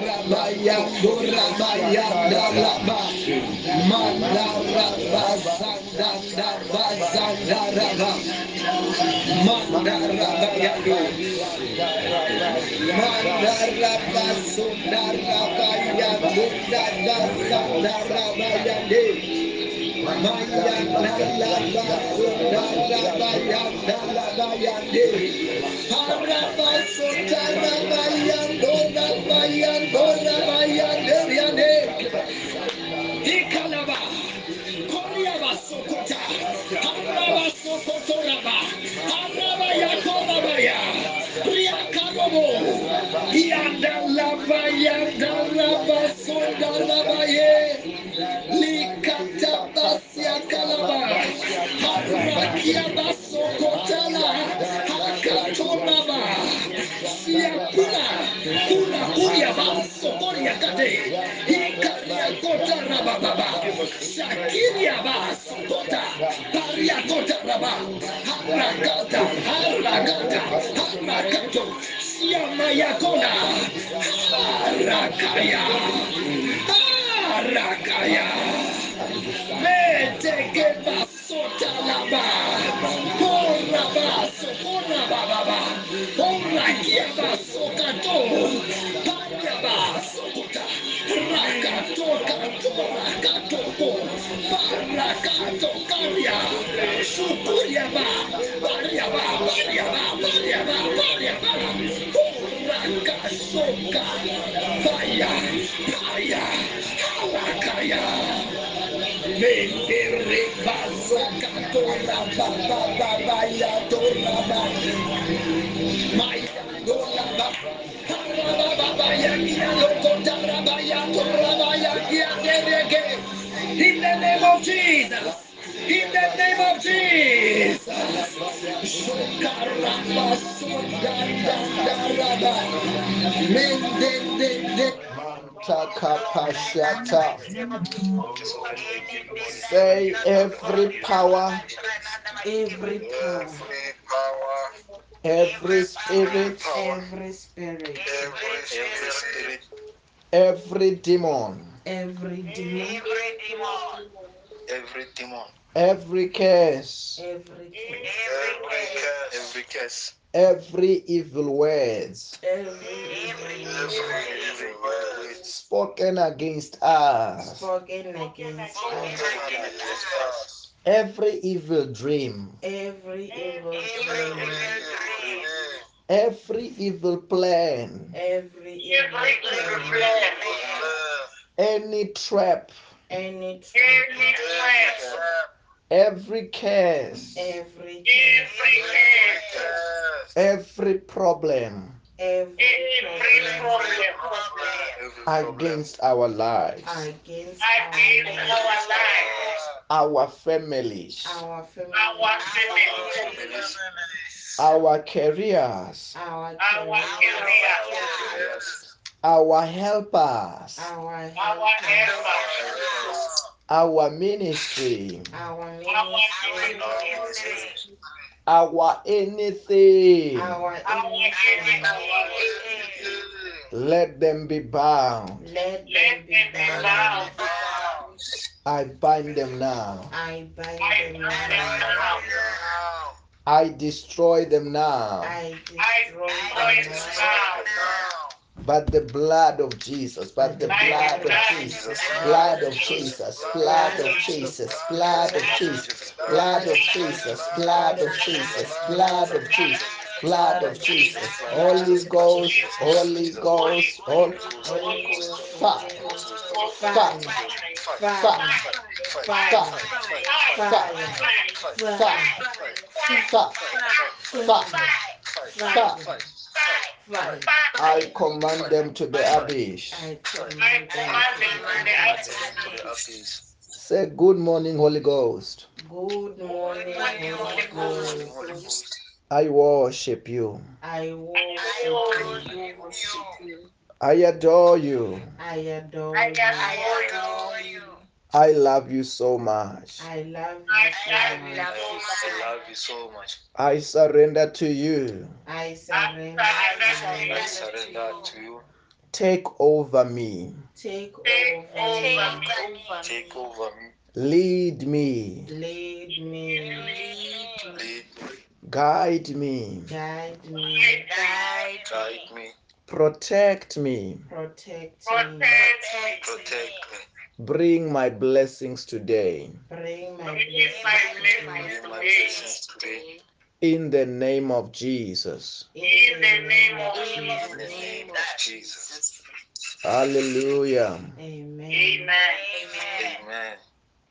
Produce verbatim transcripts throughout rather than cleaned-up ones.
Rabaya, Rabaya, Rababa, Mala, Rabasa, Rabasa, Rababa, Mala, Rabaya, Mala, Rabasa, Rabaya, Rabaya, Say every power, every power, every spirit, every spirit, every demon, every demon, every demon, every curse, every curse, every evil words, spoken against us, spoken against us, every evil dream, every evil dream, every evil plan, every evil plan, any trap, any trap, every curse, every curse, every problem, every problem against our lives, against our, our families, our families, our families, our careers, our careers, our helpers, our helpers, our ministry, our ministry, our anything, our anything, let them be bound. Let them be bound. I bind them now. I bind them now. I destroy them now. I destroy them now. But the blood of Jesus, but the blood of Jesus, blood of Jesus, blood of Jesus, blood of Jesus, blood of Jesus, blood of Jesus, blood of Jesus, blood of Jesus, Holy Ghost, Holy Ghost, Holy Ghost, fuck, fuck, fuck, fuck, fuck, fuck, fuck, fuck. I command them to the abyss. I command them to the abyss. Say good morning, Holy Ghost. Good morning, Holy Ghost. I worship you. I worship you. I adore you. I adore you. I love you so much. I love you so much. I surrender to you. I surrender to you. Take over me. Take over me. Take over me. Lead me. Lead me. Lead me. Guide me. Guide me. Guide me. Protect me. Protect me. Protect me. Bring my blessings today. Bring my blessings today. In the name of Jesus. In the name of Jesus. Hallelujah. Amen. Amen.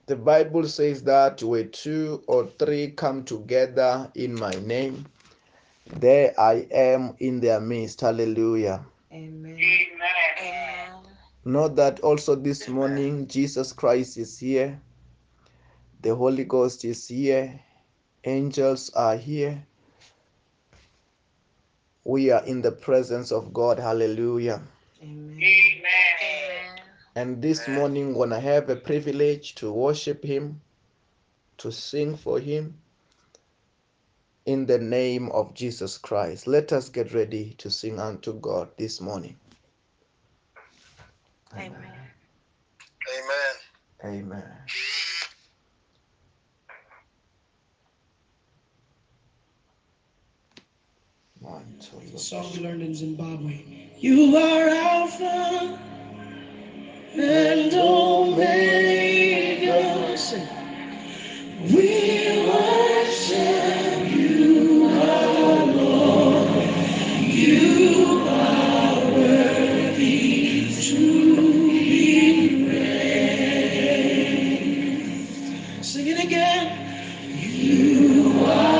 The Bible says that where two or three come together in my name, there I am in their midst. Hallelujah. Amen. Amen. Note that also this morning, Jesus Christ is here. The Holy Ghost is here. Angels are here. We are in the presence of God. Hallelujah. Amen. Amen. And this morning, when I have a privilege to worship Him, to sing for Him, in the name of Jesus Christ, let us get ready to sing unto God this morning. Amen. Amen. Amen. One, two, the song we learned in Zimbabwe. You are Alpha and Omega. Sing. We worship you, our Lord. You are worthy to be praised. Sing it again. You are.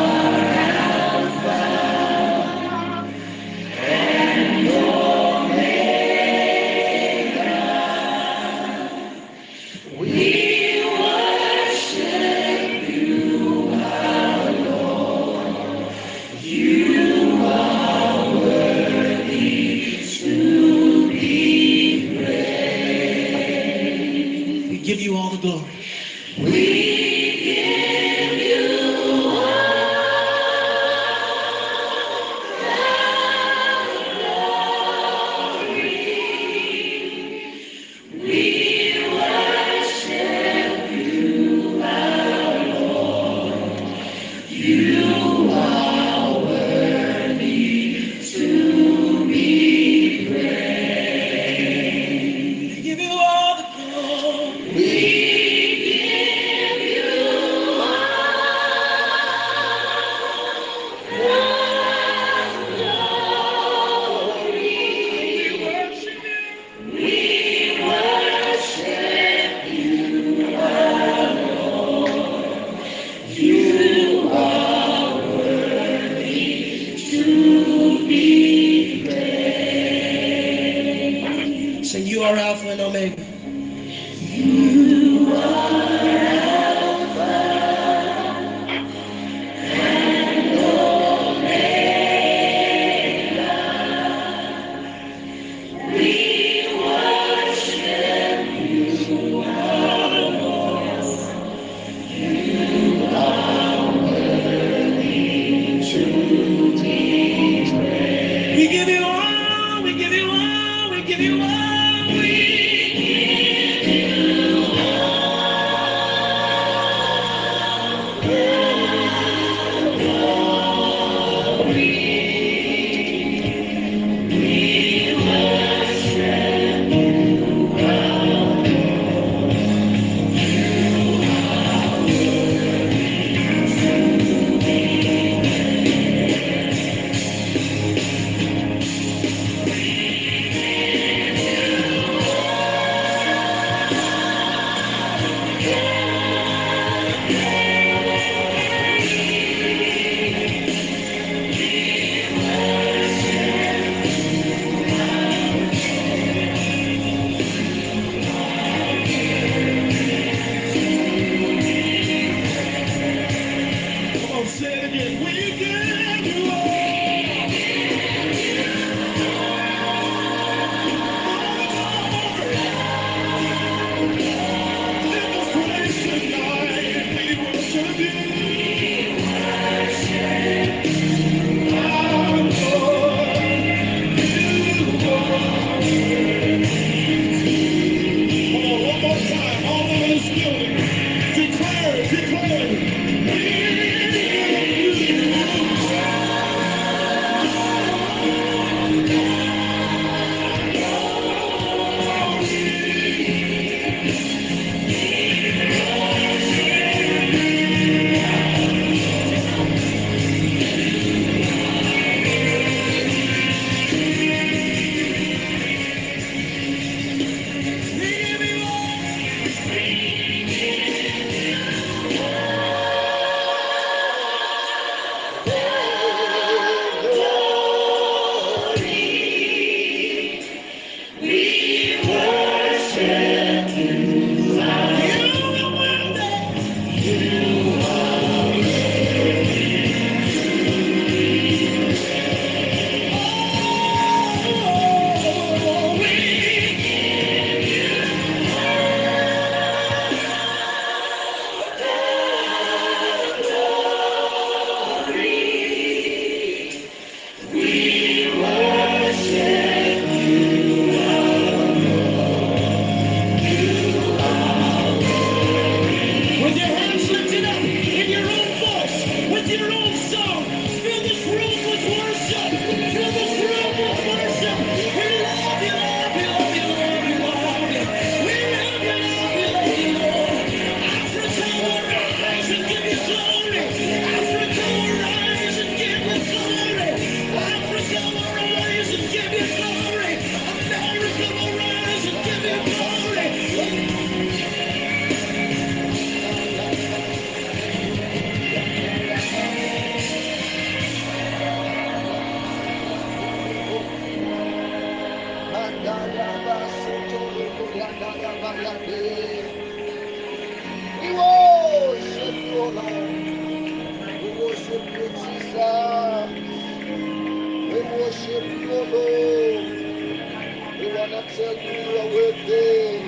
not saying you are waiting.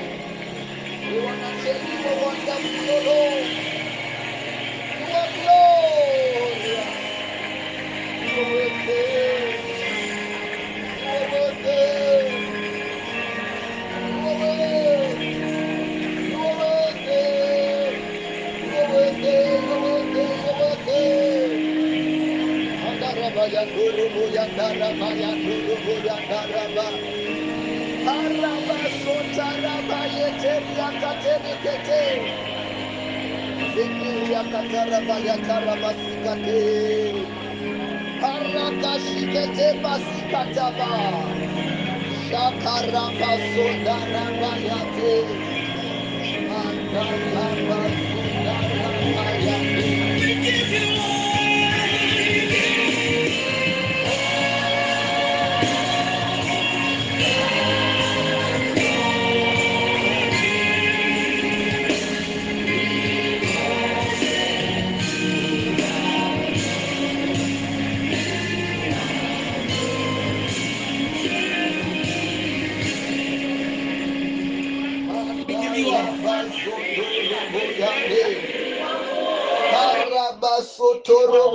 You are not saying you are wonderful alone. You are glorious. You are waiting. You are waiting. You are waiting. You are waiting. You are waiting. You are waiting. You are waiting. Andarabaya Guru Yandarabaya Guru Yandarabaya. We give you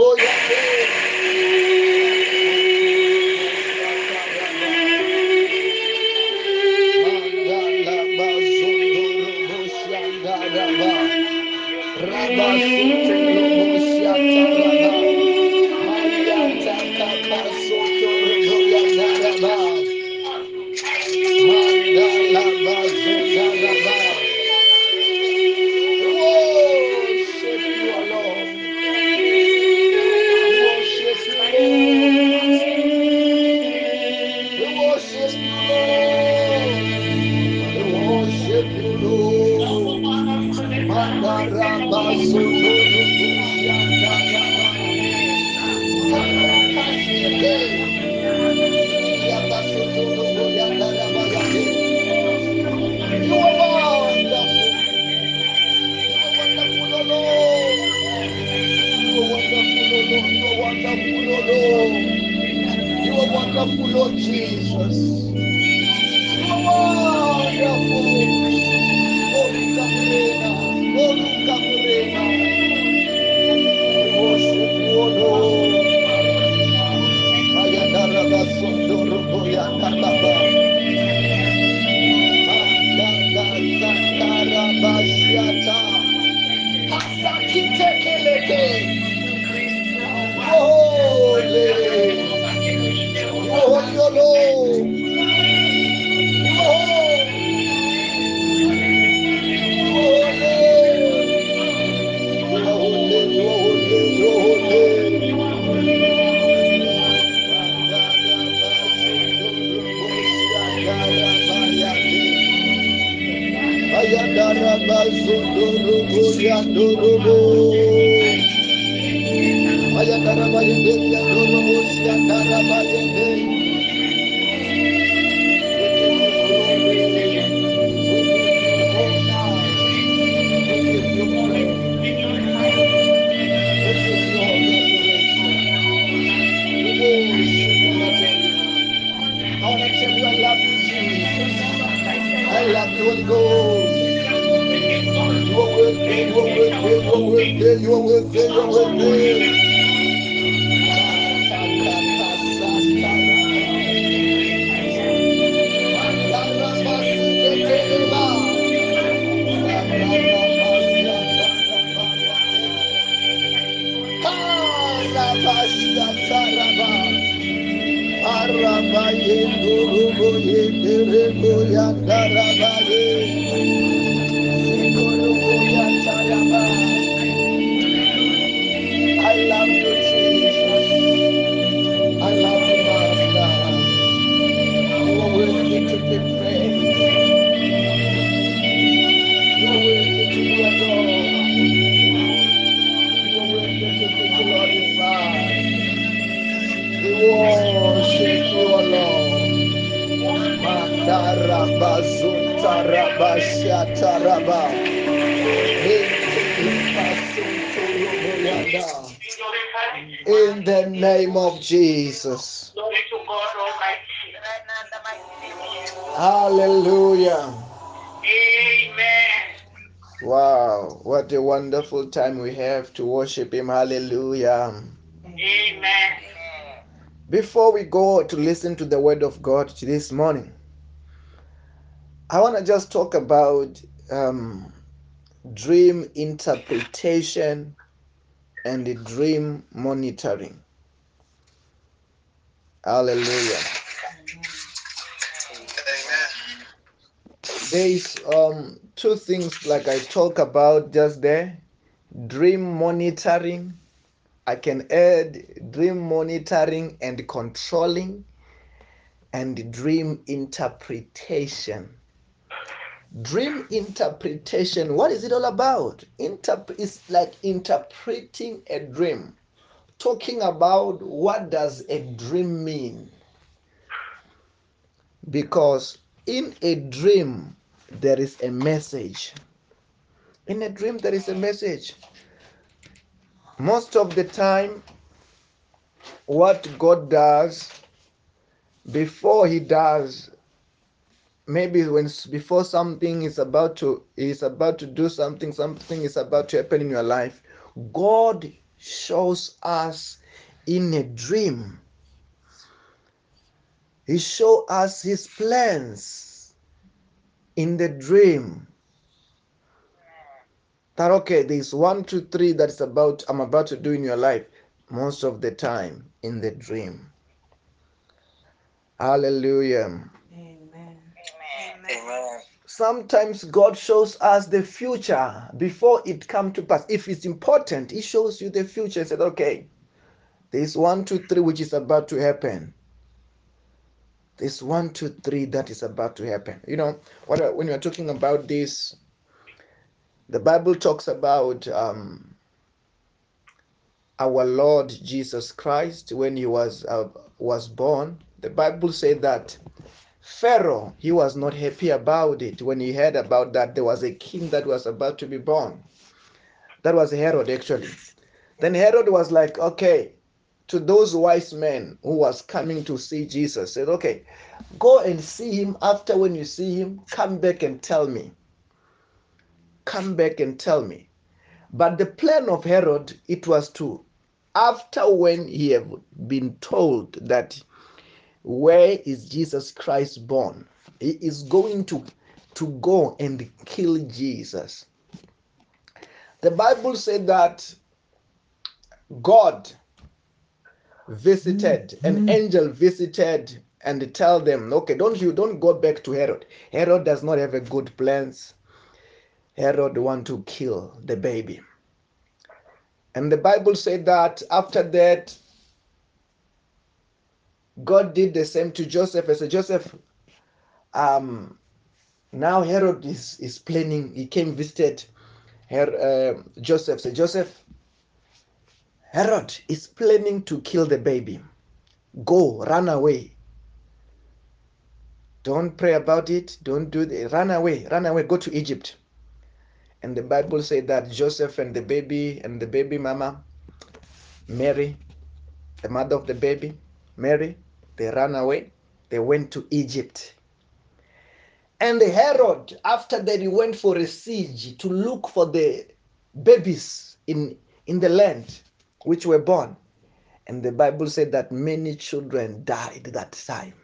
all. In the name of Jesus. Glory to God Almighty. Hallelujah. Amen. Wow, what a wonderful time we have to worship him. Hallelujah. Amen. Before we go to listen to the word of God this morning, I want to just talk about um, dream interpretation and the dream monitoring. Hallelujah. Amen. There's um, two things like I talk about just there. Dream monitoring. I can add dream monitoring and controlling, and dream interpretation. Dream interpretation, what is it all about? Interp- it's like interpreting a dream. Talking about what does a dream mean? Because in a dream, there is a message. In a dream, there is a message. Most of the time, what God does, before he does, maybe when before something is about to is about to do something, something is about to happen in your life, God shows us in a dream. He shows us his plans in the dream. That okay, there's one, two, three that's about I'm about to do in your life, most of the time in the dream. Hallelujah. Amen. Amen. Sometimes God shows us the future before it comes to pass. If it's important, he shows you the future and said, okay, there's one, two, three which is about to happen. There's one, two, three that is about to happen. You know, what when you're talking about this. The Bible talks about um, our Lord Jesus Christ when he was uh, was born. The Bible said that Pharaoh, he was not happy about it when he heard about that there was a king that was about to be born. That was Herod actually. Then Herod was like, okay, to those wise men who was coming to see Jesus, said, okay, go and see him. After when you see him, come back and tell me. come back and tell me. But the plan of Herod, it was to, after when he had been told that where is Jesus Christ born, he is going to, to go and kill Jesus. The Bible said that God visited, mm-hmm. an angel visited and tell them, okay, don't you, don't go back to Herod. Herod does not have a good plans. Herod want to kill the baby. And the Bible said that after that, God did the same to Joseph. I said, Joseph, um, now Herod is, is planning. He came visited Her, uh, Joseph. Said, Joseph, Herod is planning to kill the baby. Go, run away. Don't pray about it. Don't do it. Run away, run away. Go to Egypt. And the Bible said that Joseph and the baby and the baby mama, Mary, the mother of the baby, Mary, they ran away. They went to Egypt. And Herod, after that, he went for a siege to look for the babies in, in the land which were born. And the Bible said that many children died that time.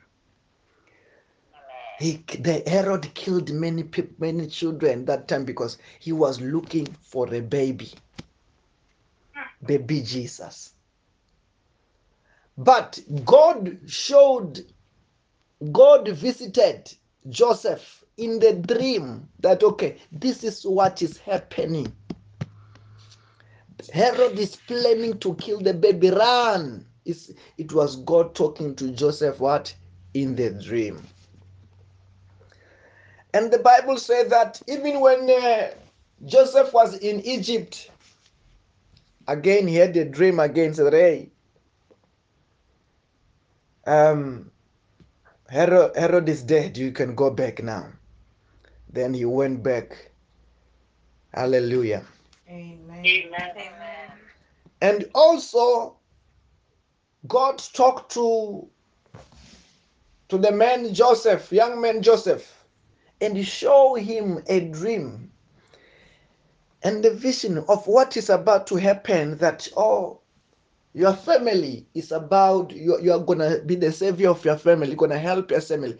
He, the Herod killed many people, many children that time because he was looking for a baby, baby Jesus. But God showed, God visited Joseph in the dream that, okay, this is what is happening. Herod is planning to kill the baby, run. It's, it was God talking to Joseph, what? In the dream. And the Bible said that even when uh, Joseph was in Egypt, again he had a dream against Ray. Um, Herod, Herod is dead. You can go back now. Then he went back. Hallelujah. Amen. Amen. And also, God talked to to the man Joseph, young man Joseph, and show him a dream and the vision of what is about to happen, that oh, your family is about, you, you are going to be the savior of your family, you're going to help your family.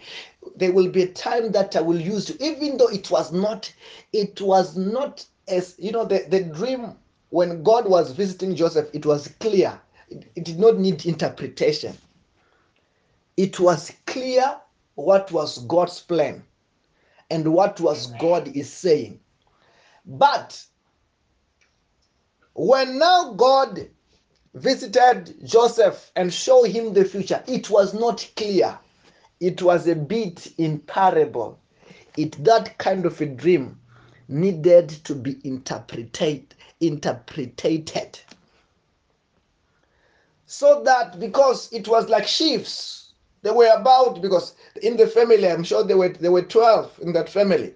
There will be a time that I will use you, even though it was not, it was not as, you know, the, the dream when God was visiting Joseph, it was clear. It, it did not need interpretation. It was clear what was God's plan and what was God is saying. But when now God visited Joseph and showed him the future, it was not clear. It was a bit in parable. It, that kind of a dream needed to be interpreted, interpreted. So that, because it was like shifts, they were about, because in the family, I'm sure they were they were twelve in that family,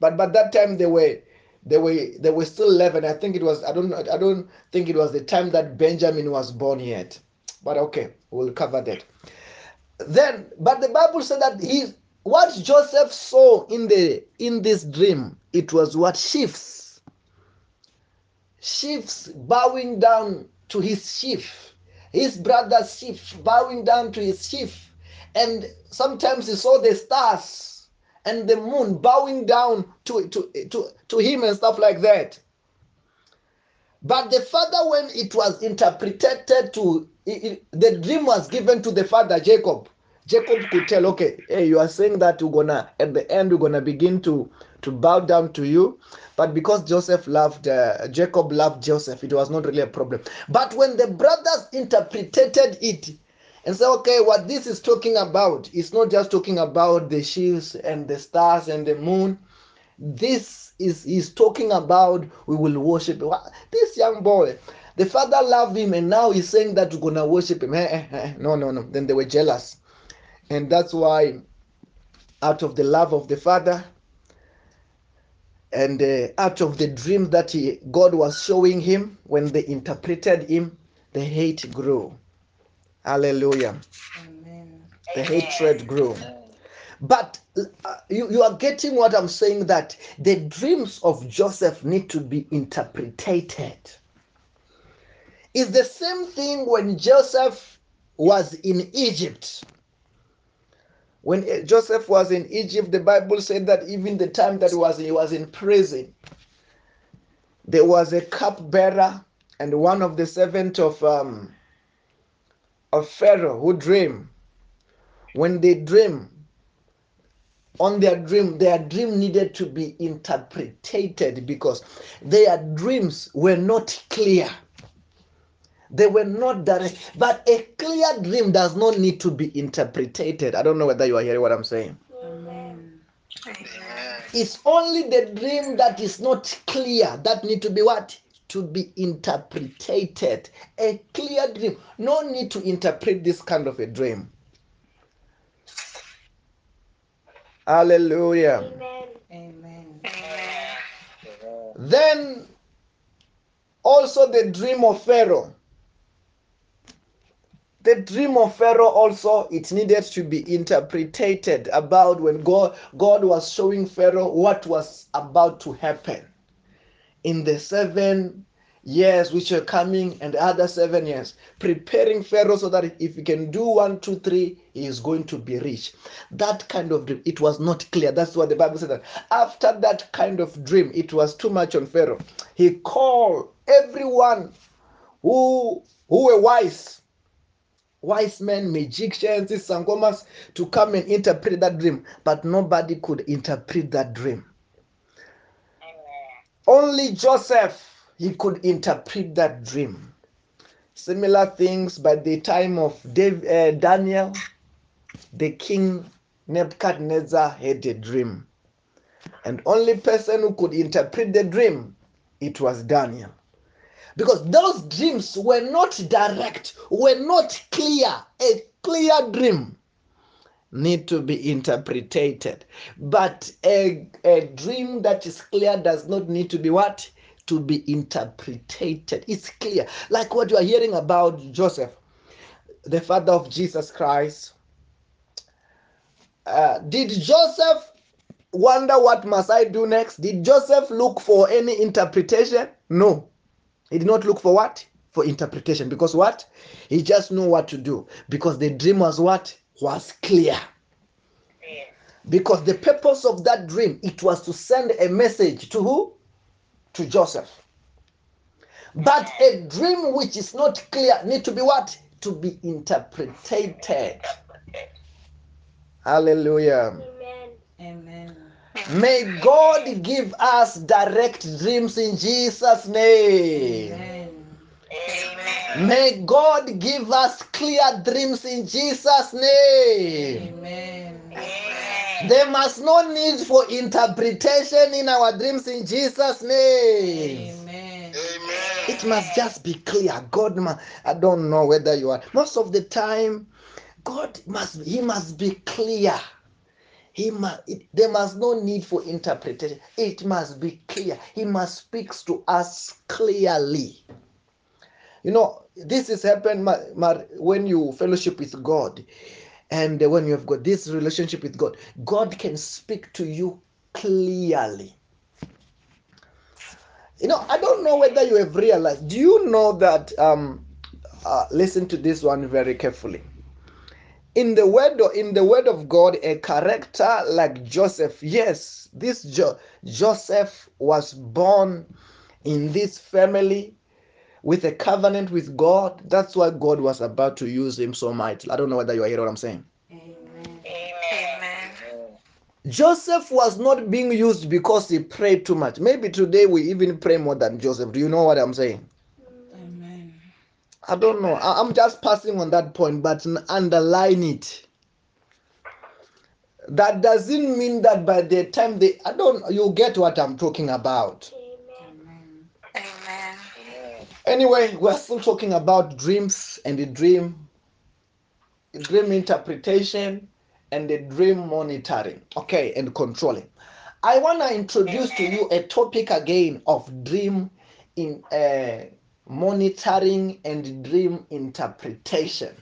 but by that time they were They were they were still eleven. I think it was I don't I don't think it was the time that Benjamin was born yet, but okay, we'll cover that. Then, but the Bible said that he what Joseph saw in the in this dream, it was what sheaves. Sheaves bowing down to his sheaf, his brother's sheaf bowing down to his sheaf, and sometimes he saw the stars and the moon bowing down to, to, to, to him and stuff like that. But the father, when it was interpreted to, it, it, the dream was given to the father, Jacob. Jacob could tell, okay, hey, you are saying that we're gonna, at the end, we're gonna begin to, to bow down to you. But because Joseph loved, uh, Jacob loved Joseph, it was not really a problem. But when the brothers interpreted it, and say, so, okay, what this is talking about, it's not just talking about the shields and the stars and the moon. This is is talking about we will worship. This young boy, the father loved him, and now he's saying that we're going to worship him. No, no, no. Then they were jealous. And that's why, out of the love of the father and uh, out of the dream that he, God was showing him, when they interpreted him, the hate grew. Hallelujah. Amen. The Amen. Hatred grew. But uh, you, you are getting what I'm saying, that the dreams of Joseph need to be interpreted. It's the same thing when Joseph was in Egypt. When Joseph was in Egypt, the Bible said that even the time that he was, he was in prison, there was a cupbearer and one of the servants of... Um, of Pharaoh who dream. When they dream, on their dream, their dream needed to be interpreted because their dreams were not clear. They were not direct, but a clear dream does not need to be interpreted. I don't know whether you are hearing what I'm saying. Amen. It's only the dream that is not clear that need to be what? To be interpreted. A clear dream. No need to interpret this kind of a dream. Hallelujah. Amen. Amen. Then also the dream of Pharaoh. The dream of Pharaoh also, it needed to be interpreted about when God, God was showing Pharaoh what was about to happen. In the seven years which are coming and the other seven years, preparing Pharaoh so that if he can do one, two, three, he is going to be rich. That kind of dream, it was not clear. That's what the Bible said. That after that kind of dream, it was too much on Pharaoh. He called everyone who, who were wise, wise men, magicians, sangomas, to come and interpret that dream. But nobody could interpret that dream. Only Joseph, he could interpret that dream. Similar things by the time of Dave, uh, Daniel, the king Nebuchadnezzar had a dream. And only person who could interpret the dream, it was Daniel. Because those dreams were not direct, were not clear. A clear dream need to be interpreted, but a, a dream that is clear does not need to be what? To be interpreted. It's clear, like what you are hearing about Joseph, the father of Jesus Christ, uh, did Joseph wonder what must I do next? Did Joseph look for any interpretation? No. He did not look for what? For interpretation. Because what? He just knew what to do. Because the dream was what? Was clear. Because the purpose of that dream, it was to send a message to who? To Joseph. But a dream which is not clear need to be what? To be interpreted. Hallelujah. Amen. Amen. May God give us direct dreams in Jesus' name. Amen. Amen. May God give us clear dreams in Jesus' name. Amen. Amen. There must no need for interpretation in our dreams in Jesus' name. Amen. It must just be clear. God must, I don't know whether you are, most of the time, God must, he must be clear. He must, it, there must no need for interpretation. It must be clear. He must speak to us clearly. You know, this has happened when you fellowship with God, and when you have got this relationship with God, God can speak to you clearly. You know, I don't know whether you have realized. Do you know that? Um, uh, listen to this one very carefully. In the word, in the word of God, a character like Joseph. Yes, this jo- Joseph was born in this family with a covenant with God. That's why God was about to use him so mightily. I don't know whether you are hearing what I'm saying. Amen. Amen. Joseph was not being used because he prayed too much. Maybe today we even pray more than Joseph. Do you know what I'm saying? I don't know. I'm just passing on that point, but underline it. That doesn't mean that by the time they, I don't, you get what I'm talking about. Amen. Amen. Anyway, we're still talking about dreams and the dream, the dream interpretation and the dream monitoring, okay, and controlling. I want to introduce Amen. to you a topic again of dream in uh, monitoring and dream interpretation.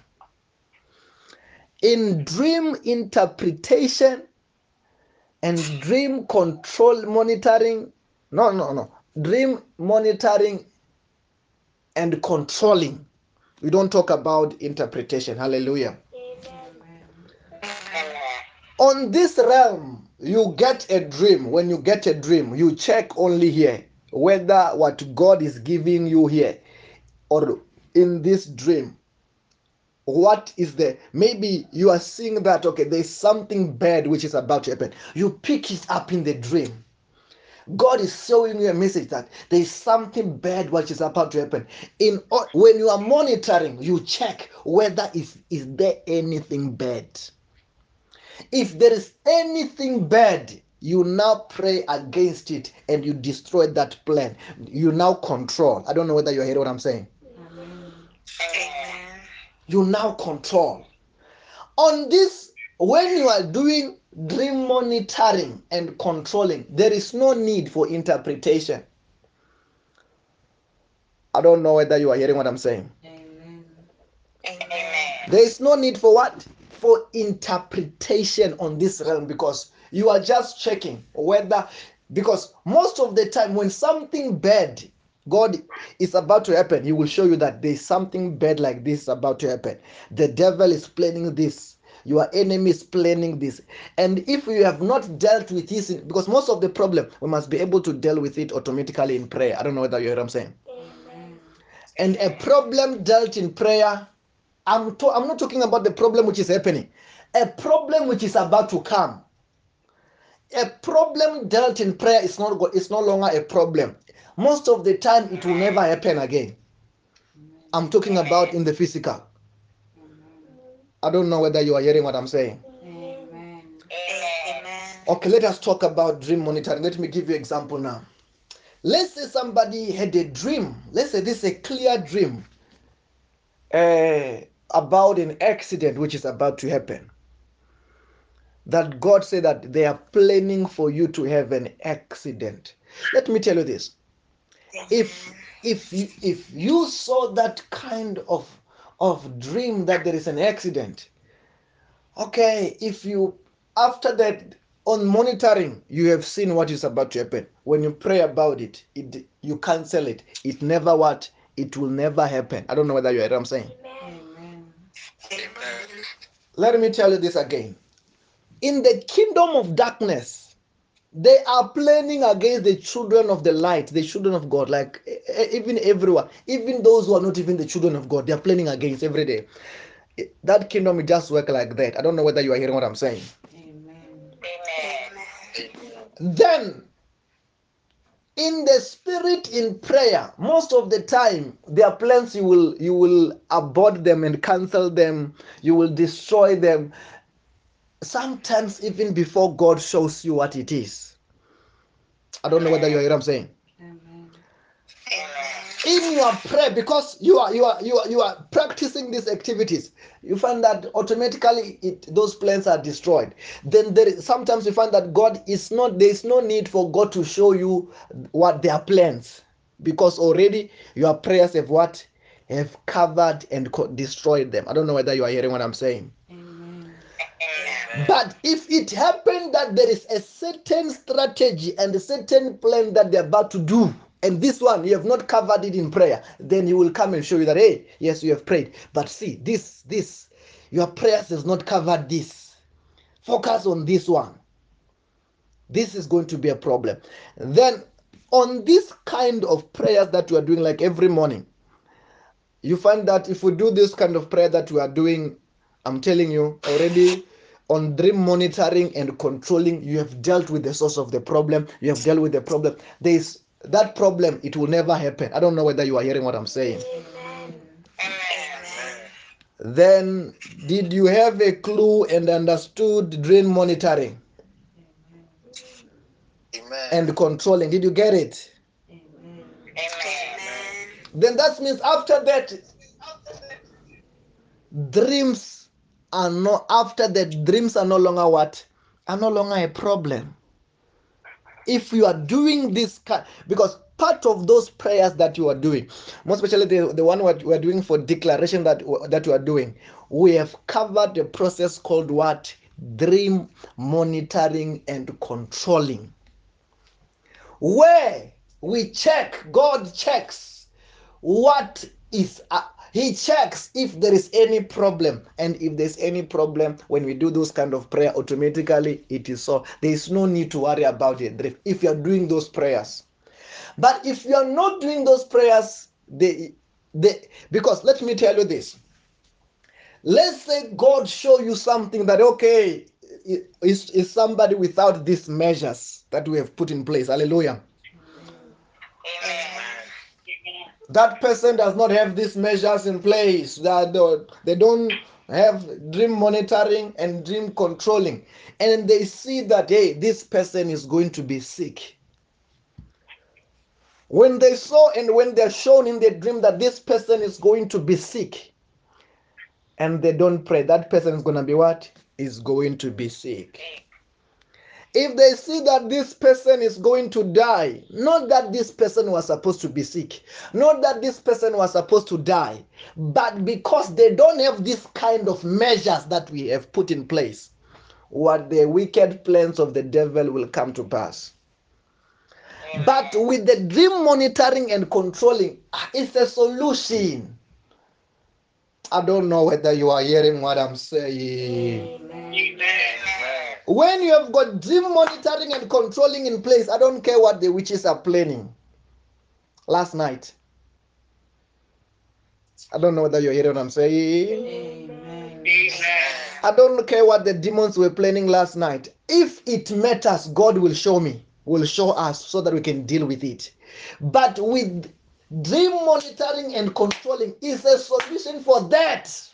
In dream interpretation and dream control monitoring, no, no, no, dream monitoring and controlling. We don't talk about interpretation. Hallelujah. Amen. On this realm, you get a dream. When you get a dream, you check only here whether what God is giving you here or in this dream, what is the, maybe you are seeing that, okay, there's something bad which is about to happen. You pick it up in the dream. God is showing you a message that there's something bad which is about to happen. In when you are monitoring, you check whether is, is there anything bad. If there is anything bad, you now pray against it and you destroy that plan. You now control. I don't know whether you hear what I'm saying. Amen. You now control. On this, when you are doing dream monitoring and controlling, there is no need for interpretation. I don't know whether you are hearing what I'm saying. Amen. There is no need for what? For interpretation on this realm, because you are just checking whether, because most of the time when something bad, God is about to happen, he will show you that there's something bad like this about to happen. The devil is planning this. Your enemy is planning this. And if you have not dealt with this, because most of the problem, we must be able to deal with it automatically in prayer. I don't know whether you hear what I'm saying. Amen. And a problem dealt in prayer, I'm, to, I'm not talking about the problem which is happening. A problem which is about to come. A problem dealt in prayer is not it's no longer a problem. Most of the time, it will never happen again. I'm talking about in the physical. I don't know whether you are hearing what I'm saying. Amen. Okay, let us talk about dream monitoring. Let me give you an example now. Let's say somebody had a dream. Let's say this is a clear dream uh, about an accident which is about to happen. That God said that they are planning for you to have an accident. Let me tell you this. If if you, if you saw that kind of, of dream that there is an accident, okay, if you After that, on monitoring, you have seen what is about to happen. When you pray about it, it you cancel it. It never what? It will never happen. I don't know whether you heard what I'm saying. Amen. Amen. Let me tell you this again. In the kingdom of darkness, they are planning against the children of the light, the children of God, like even everyone, even those who are not even the children of God, they are planning against every day. That kingdom will just work like that. I don't know whether you are hearing what I'm saying. Amen. Amen. Then, in the spirit, in prayer, most of the time, their plans, you will, you will abort them and cancel them. You will destroy them. Sometimes even before God shows you what it is. I don't know whether you hear what I'm saying. Amen. In your prayer, because you are you are you are you are practicing these activities, you find that automatically it, those plans are destroyed. Then there is, sometimes you find that God is not there is no need for God to show you what their plans, because already your prayers have what have covered and co- destroyed them. I don't know whether you are hearing what I'm saying. But if it happened that there is a certain strategy and a certain plan that they're about to do, and this one, you have not covered it in prayer, then he will come and show you that, hey, yes, you have prayed. But see, this, this, your prayers has not covered this. Focus on this one. This is going to be a problem. Then, on this kind of prayers that we are doing, like every morning, you find that if we do this kind of prayer that we are doing, I'm telling you, already... on dream monitoring and controlling, you have dealt with the source of the problem. You have dealt with the problem. There is that problem, it will never happen. I don't know whether you are hearing what I'm saying. Amen. Then, did you have a clue and understood dream monitoring? Amen. And controlling? Did you get it? Amen. Then that means after that, dreams are no, after that, dreams are no longer what? Are no longer a problem. If you are doing this, because part of those prayers that you are doing, most especially the, the one we are doing for declaration that, that you are doing, we have covered a process called what? Dream monitoring and controlling. Where we check, God checks what is uh, He checks if there is any problem. And if there's any problem, when we do those kind of prayer, automatically it is solved. There is no need to worry about it if you are doing those prayers. But if you are not doing those prayers, they, they, because let me tell you this. Let's say God show you something that, okay, is is somebody without these measures that we have put in place. Hallelujah. Amen. That person does not have these measures in place. That they don't have dream monitoring and dream controlling. And they see that, hey, this person is going to be sick. When they saw and when they're shown in their dream that this person is going to be sick, and they don't pray, that person is going to be what? Is going to be sick. If they see that this person is going to die, not that this person was supposed to be sick, not that this person was supposed to die, but because they don't have this kind of measures that we have put in place, what the wicked plans of the devil will come to pass. Amen. But with the dream monitoring and controlling, it's a solution. I don't know whether you are hearing what I'm saying. Amen. Amen. When you have got dream monitoring and controlling in place, I don't care what the witches are planning. Last night. I don't know whether you're hearing what I'm saying. Amen. I don't care what the demons were planning last night. If it matters, God will show me, will show us so that we can deal with it. But with dream monitoring and controlling is a solution for that.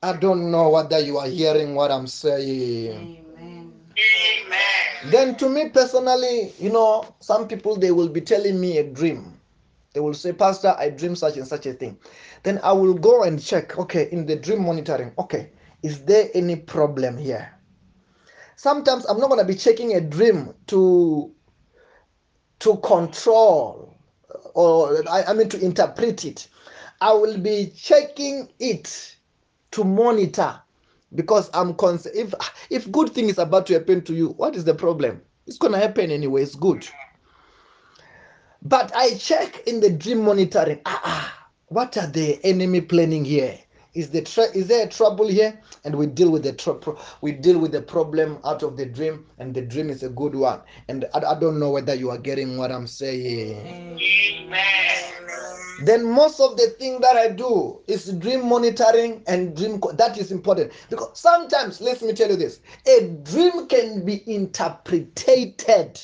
I don't know whether you are hearing what I'm saying. Amen. Amen. Then to me personally, you know, some people, they will be telling me a dream. They will say, Pastor, I dream such and such a thing. Then I will go and check, okay, in the dream monitoring, okay, is there any problem here? Sometimes I'm not going to be checking a dream to, to control or, I, I mean, to interpret it. I will be checking it to monitor because I'm concerned. If if good thing is about to happen to you, what is the problem? It's going to happen anyway. It's good. But I check in the dream monitoring. Ah, ah, what are the enemy planning here? Is the tra- is there a trouble here? And we deal with the tr- we deal with the problem out of the dream, and the dream is a good one. And I, I don't know whether you are getting what I'm saying. Amen. Then most of the thing that I do is dream monitoring and dream. Co- that is important, because sometimes, let me tell you this: a dream can be interpreted.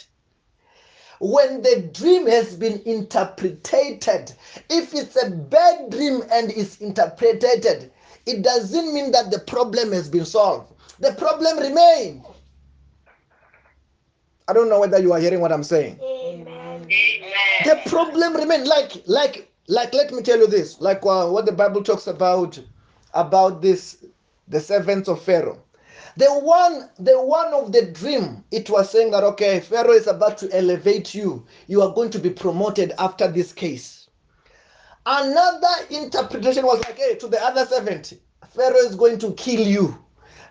When the dream has been interpreted, if it's a bad dream and it's interpreted, it doesn't mean that the problem has been solved. The problem remains. I don't know whether you are hearing what I'm saying. Amen. The problem remains. Like, like, like. Let me tell you this. Like uh, what the Bible talks about, about this, the servants of Pharaoh. The one, the one of the dream, it was saying that, okay, Pharaoh is about to elevate you. You are going to be promoted after this case. Another interpretation was like, hey, to the other servant, Pharaoh is going to kill you.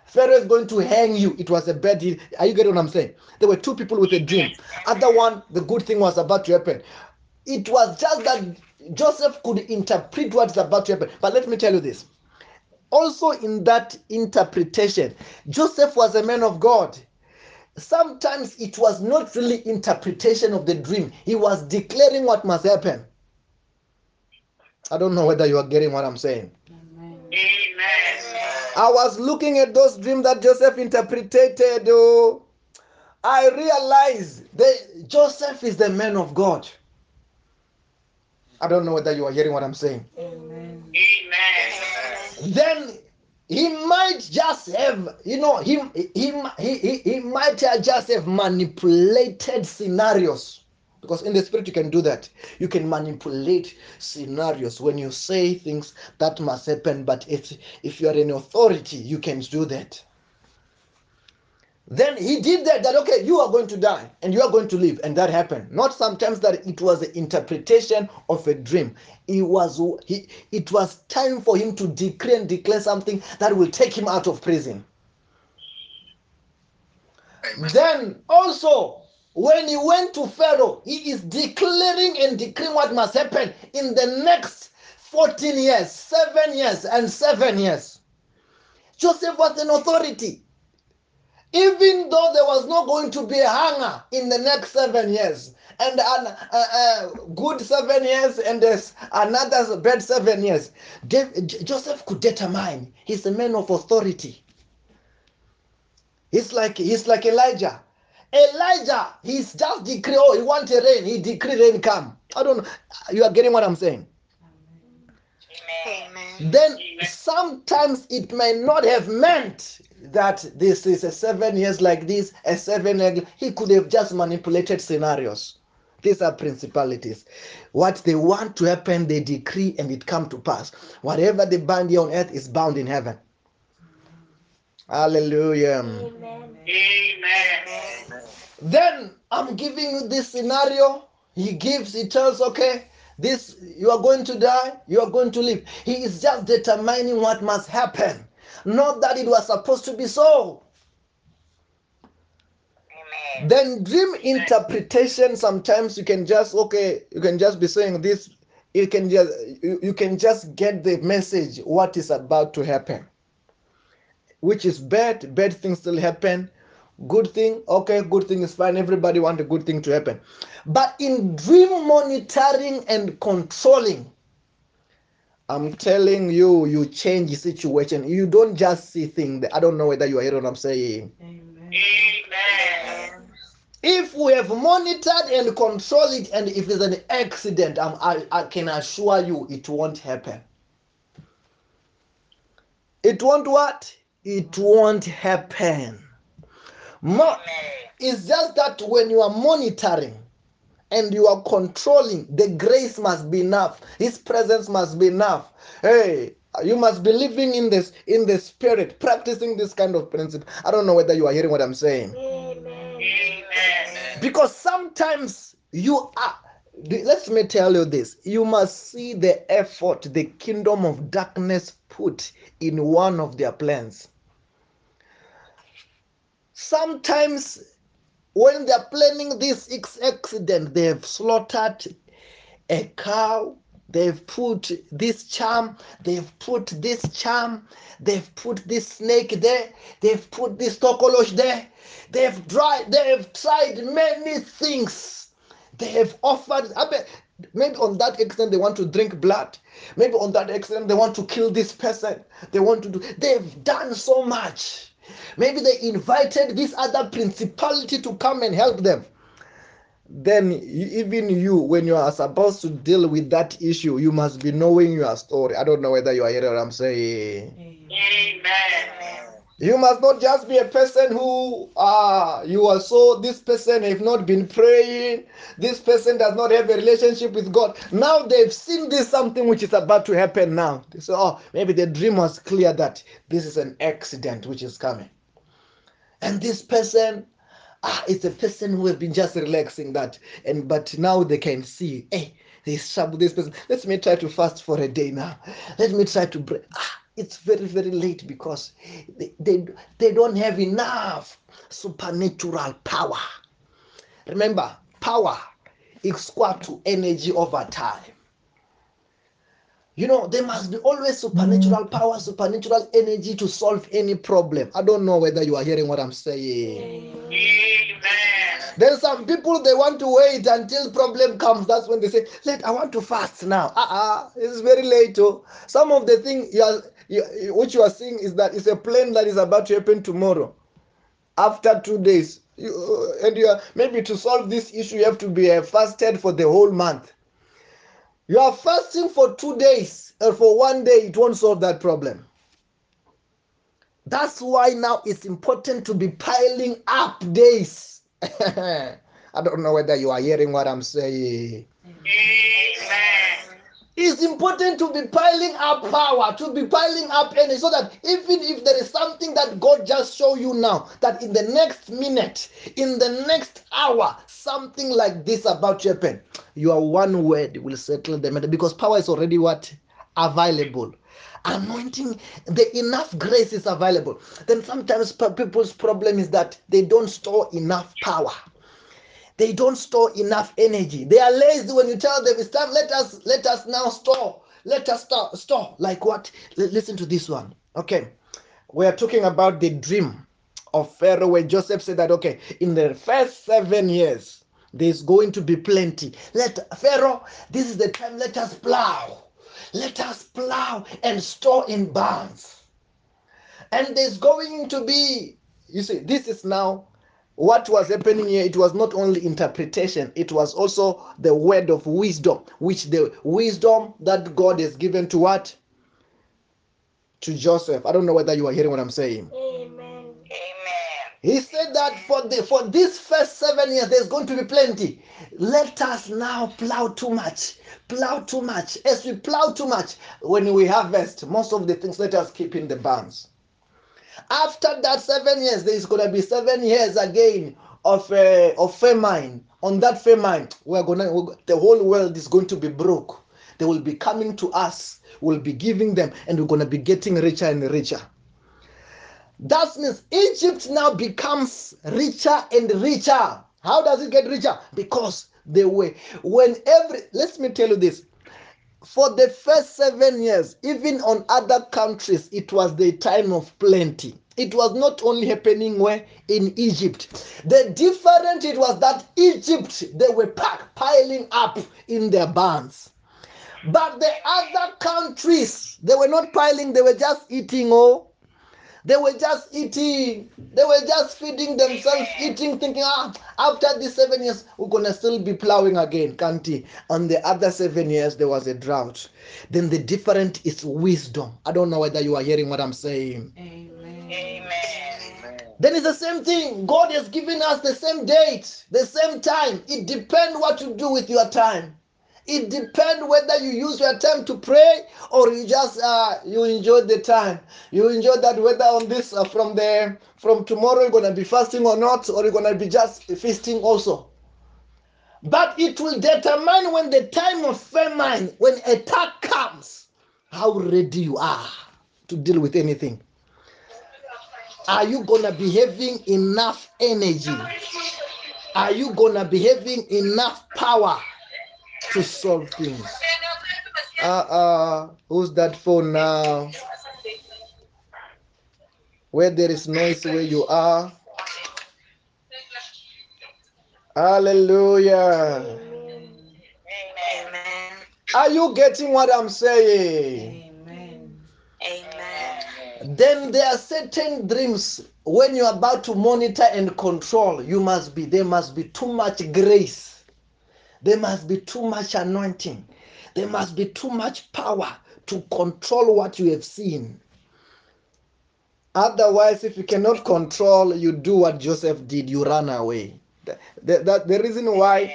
Pharaoh is going to hang you. It was a bad deal. Are you getting what I'm saying? There were two people with a dream. Other one, the good thing was about to happen. It was just that Joseph could interpret what's about to happen. But let me tell you this. Also in that interpretation, Joseph was a man of God. Sometimes it was not really interpretation of the dream. He was declaring what must happen. I don't know whether you are getting what I'm saying. Amen. I was looking at those dreams that Joseph interpreted. Oh, I realized that Joseph is the man of God. I don't know whether you are hearing what I'm saying. Amen. Amen. Then he might just have, you know, he, he, he, he, he might just have manipulated scenarios. Because in the spirit, you can do that. You can manipulate scenarios when you say things that must happen. But if, if you are in authority, you can do that. Then he did that, that, okay, you are going to die and you are going to live. And that happened. Not sometimes that it was the interpretation of a dream. It was, he, it was time for him to decree and declare something that will take him out of prison. Amen. Then also, when he went to Pharaoh, he is declaring and decreeing what must happen in the next fourteen years, seven years, and seven years. Joseph was an authority. Even though there was not going to be a hunger in the next seven years, and a, a, a good seven years, and there's another bad seven years, Joseph could determine. He's a man of authority. He's like he's like Elijah. Elijah, he's just decree. Oh, he wants a rain. He decreed rain come. I don't know. You are getting what I'm saying. Amen. Then sometimes it may not have meant that this is a seven years like this, a seven years. He could have just manipulated scenarios. These are principalities. What they want to happen, they decree and it come to pass. Whatever they bind here on earth is bound in heaven. Hallelujah. Amen. Amen. Then I'm giving you this scenario. He gives, he tells, okay, this, you are going to die, you are going to live. He is just determining what must happen. Not that it was supposed to be so. Amen. Then dream interpretation, sometimes you can just, okay, you can just be saying this, you can just, you, you can just get the message what is about to happen. Which is bad, bad things still happen. Good thing, okay, good thing is fine. Everybody wants a good thing to happen. But in dream monitoring and controlling, I'm telling you, you change the situation. You don't just see things. I don't know whether you are hearing what I'm saying. Amen. Amen. If we have monitored and controlled it, and if there's an accident, I'm, I, I can assure you it won't happen. It won't what? It won't happen. More, it's just that when you are monitoring, and you are controlling, the grace must be enough. His presence must be enough. Hey, you must be living in this, in the spirit, practicing this kind of principle. I don't know whether you are hearing what I'm saying. Amen. Amen. Because sometimes you are, let me tell you this, you must see the effort the kingdom of darkness put in one of their plans. Sometimes when they're planning this accident, they've slaughtered a cow, they've put this charm, they've put this charm, they've put this snake there, they've put this cockroach there, they've tried, they've tried many things. They have offered, maybe on that accident they want to drink blood, maybe on that accident they want to kill this person, they want to do, they've done so much. Maybe they invited this other principality to come and help them. Then even you, when you are supposed to deal with that issue, you must be knowing your story. I don't know whether you are hearing what I'm saying. Amen. You must not just be a person who ah uh, you are so, this person have not been praying, this person does not have a relationship with God. Now they've seen this something which is about to happen now. So oh, maybe the dream was clear that this is an accident which is coming. And this person, ah, it's a person who has been just relaxing that, and but now they can see, hey, this trouble, this person, let me try to fast for a day now. Let me try to pray. Ah, it's very, very late because they, they, they don't have enough supernatural power. Remember, power is equal to energy over time. You know, there must be always supernatural power, supernatural energy to solve any problem. I don't know whether you are hearing what I'm saying. Amen. There's some people, they want to wait until problem comes. That's when they say, "Let I want to fast now." Uh-uh, it's very late. Oh. Some of the thing you are, you, what you are seeing is that it's a plan that is about to happen tomorrow, after two days. You, and you are, maybe to solve this issue, you have to be uh, fasted for the whole month. You are fasting for two days or for one day, it won't solve that problem. That's why now it's important to be piling up days. I don't know whether you are hearing what I'm saying. Amen. It's important to be piling up power, to be piling up energy, so that even if there is something that God just showed you now, that in the next minute, in the next hour, something like this about to happen, your one word will settle the matter, because power is already what? Available. Anointing, the enough grace is available. Then sometimes people's problem is that they don't store enough power. They don't store enough energy. They are lazy when you tell them it's time. Let us, let us now store. Let us store. store. Like what? L- listen to this one. Okay. We are talking about the dream of Pharaoh, where Joseph said that, okay, in the first seven years, there's going to be plenty. Let Pharaoh, this is the time, let us plow. Let us plow and store in barns. And there's going to be, you see, this is now what was happening here. It was not only interpretation, it was also the word of wisdom, which the wisdom that God has given to what? To Joseph. I don't know whether you are hearing what I'm saying. Amen. Amen. He said that for the for this first seven years, there's going to be plenty. Let us now plow too much. Plow too much. As we plow too much, when we harvest, most of the things let us keep in the barns. After that seven years, there's going to be seven years again of uh, of famine. On that famine, we're gonna we're, the whole world is going to be broke. They will be coming to us. We'll be giving them, and we're going to be getting richer and richer. That means Egypt now becomes richer and richer. How does it get richer? Because they were, when every, let me tell you this, for the first seven years, even on other countries, it was the time of plenty. It was not only happening where in Egypt. The difference it was that Egypt, they were packed, piling up in their barns. But the other countries, they were not piling, they were just eating all. They were just eating. They were just feeding themselves, eating, thinking, ah, after these seven years, we're going to still be plowing again, can't we? On the other seven years, there was a drought. Then the difference is wisdom. I don't know whether you are hearing what I'm saying. Amen. Amen. Then it's the same thing. God has given us the same date, the same time. It depends what you do with your time. It depends whether you use your time to pray or you just uh, you enjoy the time. You enjoy that whether on this uh, from the from tomorrow you're gonna be fasting or not, or you're gonna be just feasting also. But it will determine when the time of famine, when attack comes, how ready you are to deal with anything. Are you gonna be having enough energy? Are you gonna be having enough power to solve things? Uh uh, who's that for now? Where there is noise, where you are. Hallelujah. Amen. Are you getting what I'm saying? Amen. Amen. Then there are certain dreams when you're about to monitor and control, you must be, there must be too much grace. There must be too much anointing. There must be too much power to control what you have seen. Otherwise, if you cannot control, you do what Joseph did, you run away. The, the, the reason why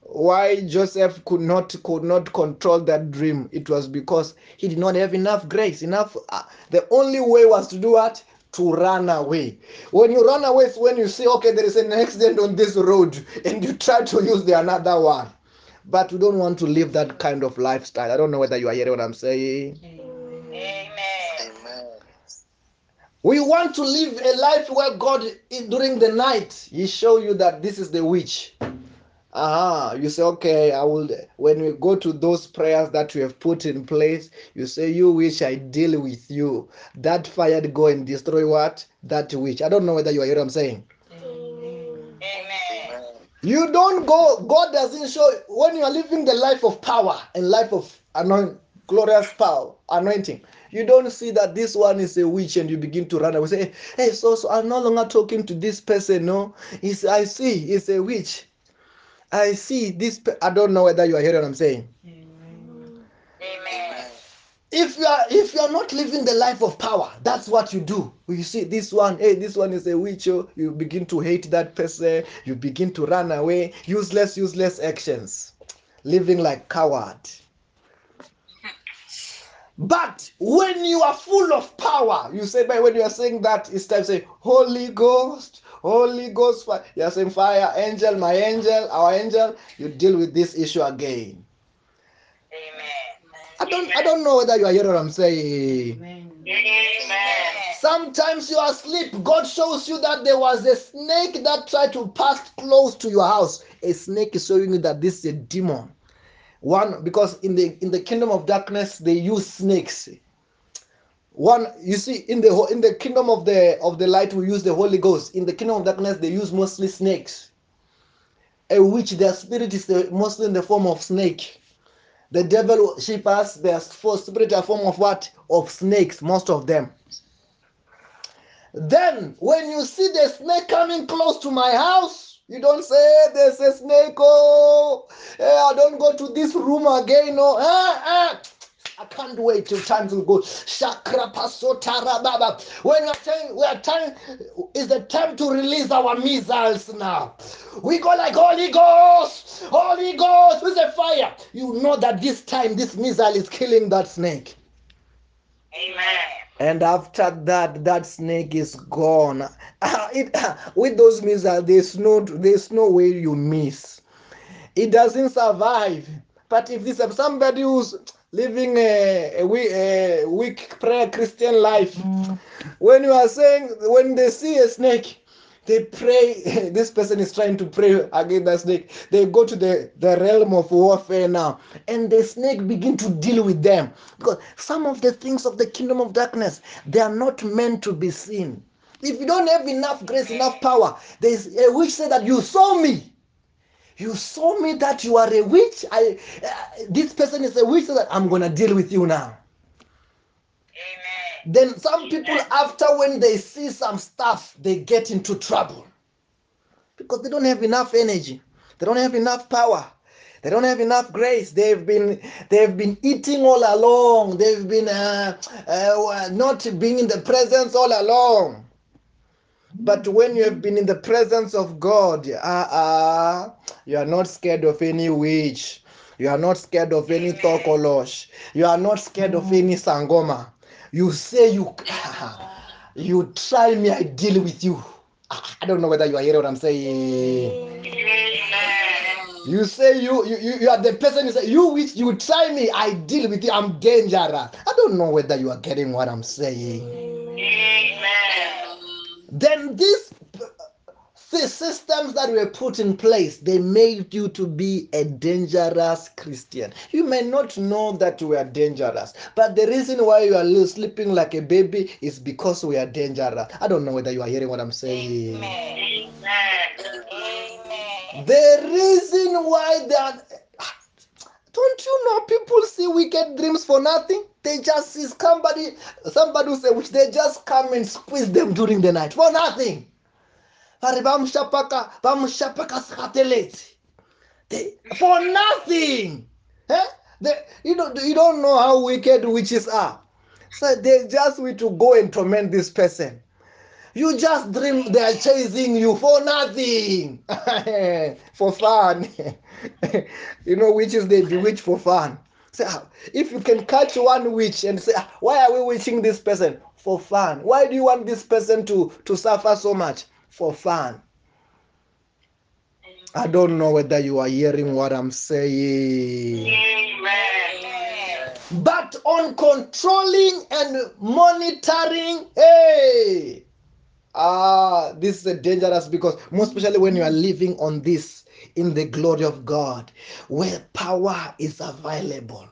why Joseph could not could not control that dream, it was because he did not have enough grace, enough. Uh, the only way was to do what? To run away. When you run away, when you say, okay, there is an accident on this road, and you try to use the another one. But you don't want to live that kind of lifestyle. I don't know whether you are hearing what I'm saying. Amen. Amen. We want to live a life where God, during the night, He show you that this is the witch. Aha, uh-huh. You say, okay, I will. When we go to those prayers that we have put in place, you say, you witch, I deal with you. That fire go and destroy what? That witch. I don't know whether you are hearing what I'm saying. Amen. You don't go. God doesn't show when you are living the life of power and life of anointing, glorious power, anointing. You don't see that this one is a witch and you begin to run away. Say, hey, so, so I'm no longer talking to this person. No, it's, I see it's a witch. I see this. Pe- I don't know whether you are hearing what I'm saying. Amen. Amen. If you are if you are not living the life of power, that's what you do. You see this one, hey, this one is a witch. You begin to hate that person. You begin to run away. Useless, useless actions. Living like coward. But when you are full of power, you say, by when you are saying that, it's time to say, Holy Ghost, Holy Ghost, fire. You are saying, fire, angel, my angel, our angel, you deal with this issue again. Amen. I don't, Amen. I don't know whether you are hearing what I'm saying. Amen. Amen. Sometimes you are asleep. God shows you that there was a snake that tried to pass close to your house. A snake is showing you that this is a demon. One, because in the in the kingdom of darkness they use snakes. One, you see, in the in the kingdom of the of the light we use the Holy Ghost. In the kingdom of darkness they use mostly snakes, in which their spirit is the, mostly in the form of snake. The devil sheep us, their spirit are form of what? Of snakes, most of them. Then when you see the snake coming close to my house, you don't say, there's a snake, oh, hey, I don't go to this room again, no, ah, ah. I can't wait till time will go. Shakra pasotarababa. When we are time, we are time, is the time to release our missiles now. We go like Holy Ghost, Holy Ghost, with the fire. You know that this time, this missile is killing that snake. Amen. And after that, that snake is gone. It, with those missiles, there's no, there's no way you miss. It doesn't survive. But if this somebody who's living a, a, a weak prayer Christian life, mm. when you are saying, when they see a snake, they pray, this person is trying to pray against the snake. They go to the, the realm of warfare now. And the snake begin to deal with them. Because some of the things of the kingdom of darkness, they are not meant to be seen. If you don't have enough grace, enough power, there is a witch said that you saw me. You saw me that you are a witch. I, uh, this person is a witch, so that I'm going to deal with you now. Then some people, after when they see some stuff, they get into trouble because they don't have enough energy. They don't have enough power. They don't have enough grace. They've been they've been eating all along. They've been uh, uh, not being in the presence all along. But when you have been in the presence of God, uh, uh, you are not scared of any witch. You are not scared of any tokolosh. You are not scared of any sangoma. You say you you try me, I deal with you. I don't know whether you are hearing what I'm saying. You say you you, you are the person you say you which you try me, I deal with you. I'm dangerous. I don't know whether you are getting what I'm saying. Amen. these systems that were put in place, they made you to be a dangerous Christian. You may not know that we are dangerous, but the reason why you are sleeping like a baby is because we are dangerous. I don't know whether you are hearing what I'm saying. Amen. Amen. The reason why they are... Don't you know people see wicked dreams for nothing? They just see somebody, somebody who say, which they just come and squeeze them during the night for nothing. They, for nothing. Eh? They, you know, you don't know how wicked witches are. So they just want to go and torment this person. You just dream they are chasing you for nothing, for fun. You know, witches, they bewitch for fun. So if you can catch one witch and say, why are we witching this person? For fun. Why do you want this person to, to suffer so much? For fun. I don't know whether you are hearing what I'm saying. Amen. But on controlling and monitoring, hey, Ah, this is dangerous, because most especially when you are living on this in the glory of God, where power is available.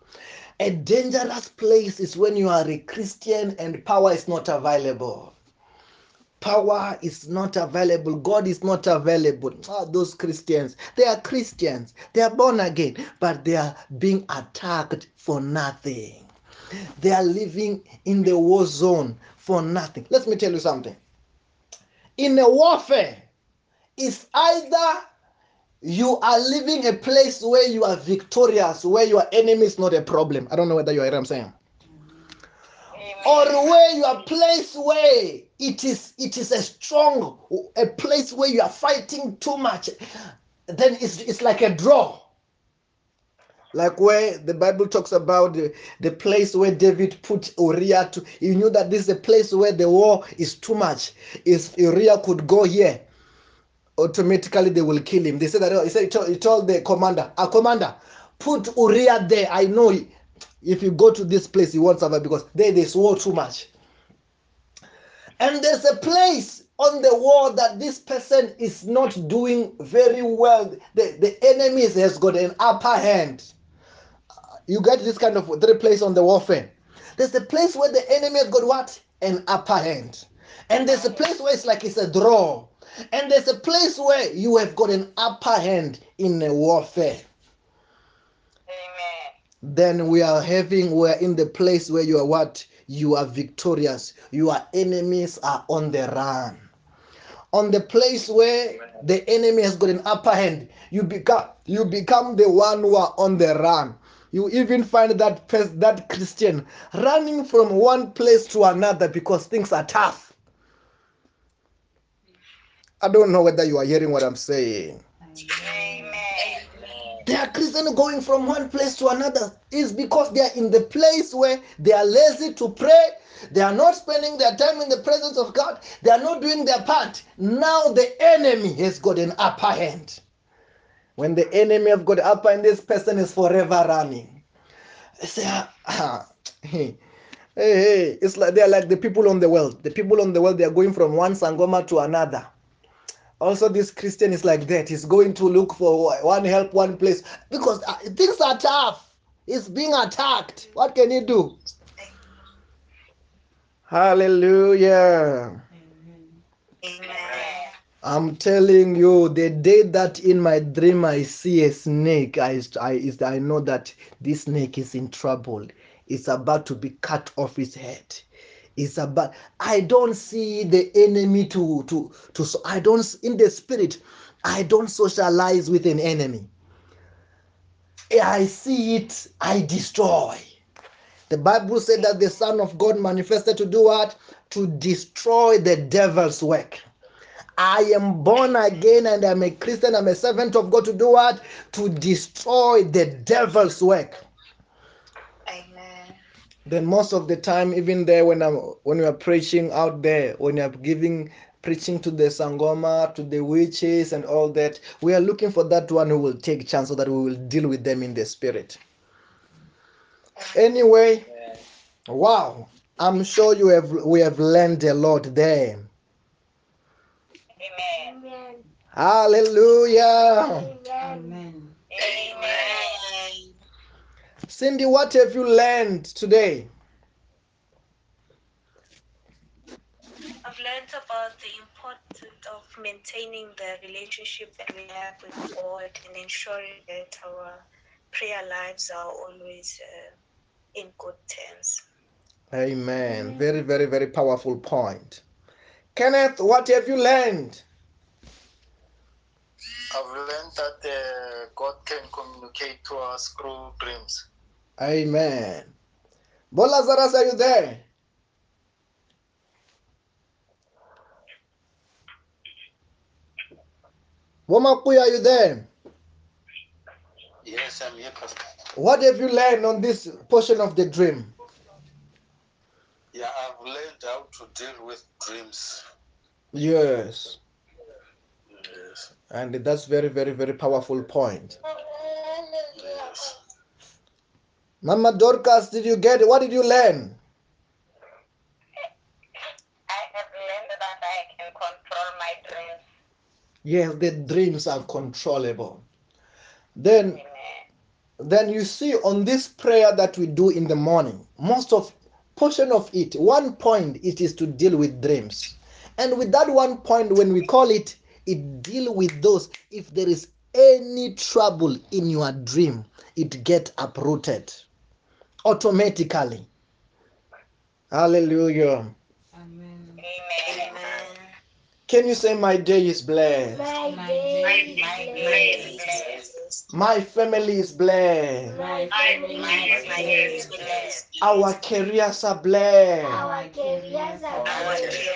A dangerous place is when you are a Christian and power is not available. Power is not available. God is not available. Oh, those Christians, they are Christians. They are born again, but they are being attacked for nothing. They are living in the war zone for nothing. Let me tell you something. In a warfare, it's either you are living a place where you are victorious, where your enemy is not a problem. I don't know whether you hear what I'm saying. Amen. Or where you are a place where it is it is a strong, a place where you are fighting too much. Then it's, it's like a draw. Like where the Bible talks about the, the place where David put Uriah to. He knew that this is a place where the war is too much. If Uriah could go here, automatically they will kill him. They said that he, said, he, told, he told the commander, "Our commander, put Uriah there. I know he, if you go to this place, he won't survive because there they swore too much." And there's a place on the wall that this person is not doing very well. The, the enemy has got an upper hand. You get this kind of three place on the warfare. There's a place where the enemy has got what? An upper hand. And there's a place where it's like it's a draw. And there's a place where you have got an upper hand in a warfare. Amen. Then we are having, we're in the place where you are what? You are victorious. Your enemies are on the run. On the place where the enemy has got an upper hand, you become, you become the one who are on the run. You even find that person, that Christian, running from one place to another because things are tough. I don't know whether you are hearing what I'm saying. Amen. They are Christians going from one place to another. It's because they are in the place where they are lazy to pray. They are not spending their time in the presence of God. They are not doing their part. Now the enemy has got an upper hand. When the enemy have got upper hand, this person is forever running. They say, ah, ah, hey, hey, it's like they are like the people on the world. The people on the world, they are going from one sangoma to another. Also, this Christian is like that. He's going to look for one help, one place. Because things are tough. He's being attacked. What can he do? Hallelujah. Amen. I'm telling you, the day that in my dream I see a snake, I, I, I know that this snake is in trouble. It's about to be cut off his head. It's about, I don't see the enemy to, to, to, I don't, in the spirit, I don't socialize with an enemy. I see it, I destroy. The Bible said that the Son of God manifested to do what? To destroy the devil's work. I am born again and I'm a Christian, I'm a servant of God to do what? To destroy the devil's work. Then most of the time, even there when I'm when we are preaching out there, when you're giving preaching to the sangoma, to the witches and all that, we are looking for that one who will take chance so that we will deal with them in the spirit. Anyway, wow, I'm sure you have we have learned a lot there. Amen. Amen. Hallelujah. Amen. Amen. Cindy, what have you learned today? I've learned about the importance of maintaining the relationship that we have with God and ensuring that our prayer lives are always uh, in good terms. Amen. Amen. Very, very, very powerful point. Kenneth, what have you learned? I've learned that uh, God can communicate to us through dreams. Amen. Bolazaras, are you there? Womapuya, are you there? Yes, I'm here, Pastor. What have you learned on this portion of the dream? Yeah, I've learned how to deal with dreams. Yes. Yes. And that's very, very, very powerful point. Yes. Mama Dorcas, did you get it? What did you learn? I have learned that I can control my dreams. Yes, the dreams are controllable. Then, Amen. Then you see on this prayer that we do in the morning, most of portion of it, one point, it is to deal with dreams. And with that one point, when we call it, it deal with those. If there is any trouble in your dream, it get uprooted automatically. Hallelujah. Amen. Amen. Can you say, my day is blessed? My day, my day is blessed. My family is blessed. My family, my family is blessed. Our careers are blessed. Our careers are blessed.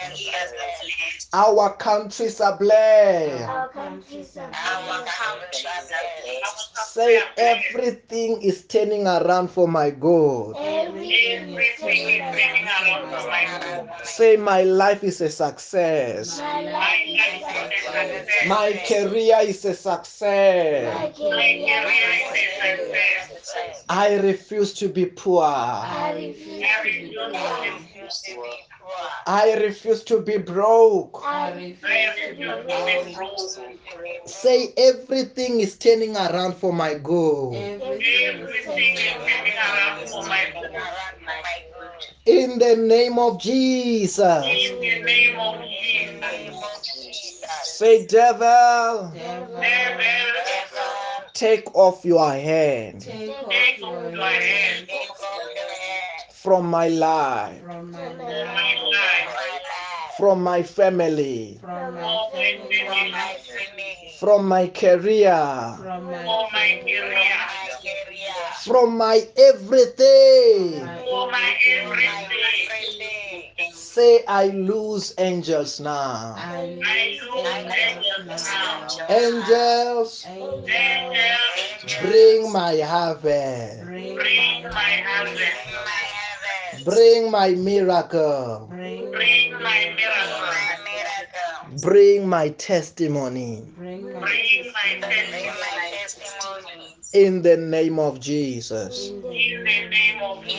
Our countries are blessed. Our countries are blessed. Say, everything is turning around for my good. Everything is turning around for my good. Say, my life is a success. My career is a success. I refuse to be poor. I refuse, I refuse to be poor. I refuse to be broke. I refuse to be broke. Say, everything is turning around for my good. Everything is turning around for my good. In the name of Jesus. In the name of Jesus. Say, devil. Devil. Take off your hand. Take off your hand. From my life, from my, life. From my family, from my, family. From my career, from my, career. From my everything. From my everything. Say, I lose angels now. I lose angels. Angels, angels. Bring my harvest. Bring my harvest. Bring my miracle. Bring, Bring my miracle. Bring my testimony. Bring my testimony. In the name of Jesus. In the name of Jesus.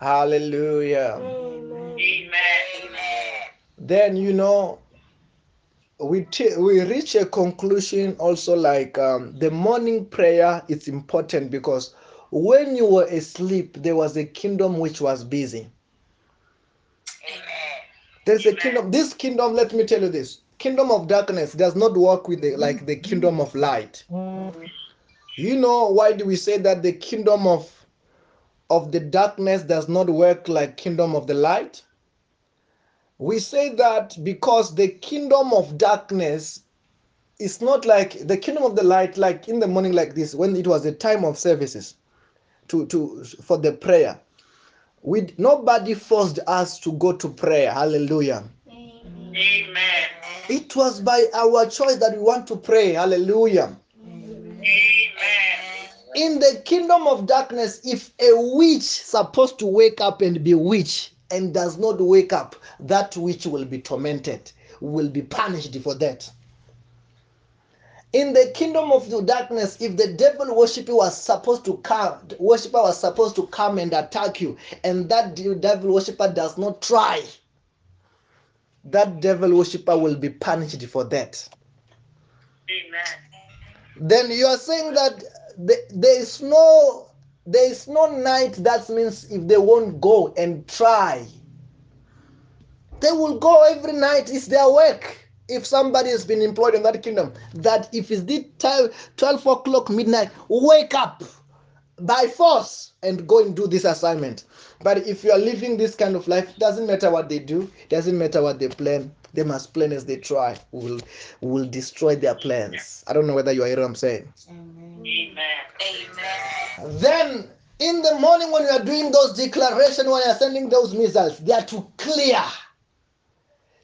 Hallelujah. Amen. Amen. Then you know we t- we reach a conclusion also, like um, the morning prayer is important because when you were asleep, there was a kingdom which was busy. Amen. There's Amen. a kingdom. This kingdom, let me tell you this. Kingdom of darkness does not work with the, like the kingdom of light. Mm-hmm. You know, why do we say that the kingdom of of the darkness does not work like kingdom of the light? We say that because the kingdom of darkness, it's not like the kingdom of the light, like in the morning like this, when it was a time of services. To, to for the prayer, we nobody forced us to go to prayer. Hallelujah. Amen. It was by our choice that we want to pray. Hallelujah. Amen. In the kingdom of darkness, if a witch supposed to wake up and be witch and does not wake up, that witch will be tormented, will be punished for that. In the kingdom of the darkness, if the devil worshiper was supposed to come, worshiper was supposed to come and attack you, and that devil worshiper does not try, that devil worshiper will be punished for that. Amen. Then you are saying that th- there is no there is no night. That means if they won't go and try, they will go every night. It's their work. If somebody has been employed in that kingdom, that if it's the twelve o'clock midnight, wake up by force and go and do this assignment. But if you are living this kind of life, it doesn't matter what they do, it doesn't matter what they plan. They must plan as they try. Will will destroy their plans. I don't know whether you are hearing what I'm saying. Amen. Amen. Then in the morning when you are doing those declarations, when you are sending those missiles, they are to clear.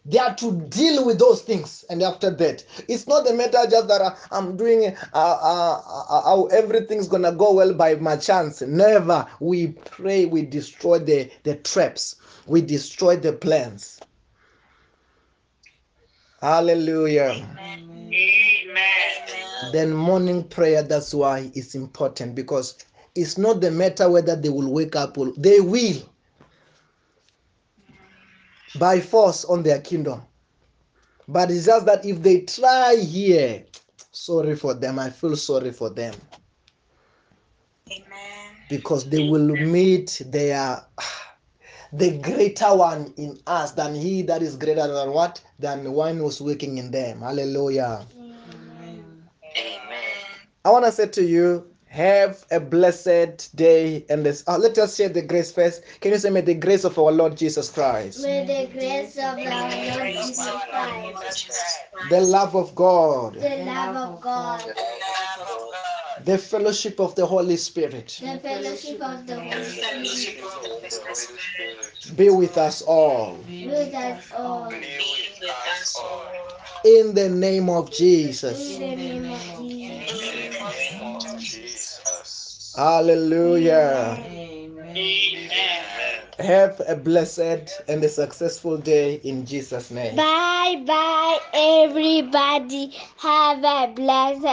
They are to deal with those things. And after that, it's not a matter just that I'm doing uh, uh, uh, how everything's going to go well by my chance. Never. We pray, we destroy the, the traps. We destroy the plans. Hallelujah. Amen. Amen. Then morning prayer, that's why it's important. Because it's not the matter whether they will wake up. Or they will. By force on their kingdom. But it's just that if they try here, sorry for them. I feel sorry for them. Amen. Because they Amen. will meet their the greater one in us than he that is greater than what? Than the one who's working in them. Hallelujah. Amen. Amen. I want to say to you, have a blessed day. And this, oh, let us share the grace first. Can you say, may the grace of our Lord Jesus Christ, may the grace of may our Lord, Lord Jesus Christ, the love of God, the love of God, the fellowship of the Holy Spirit, the fellowship of the Holy Spirit, be with us all. Be with us all. In the name of Jesus. In the name of Jesus. Hallelujah. Amen. Amen. Have a blessed and a successful day in Jesus' name. Bye bye, everybody. Have a blessed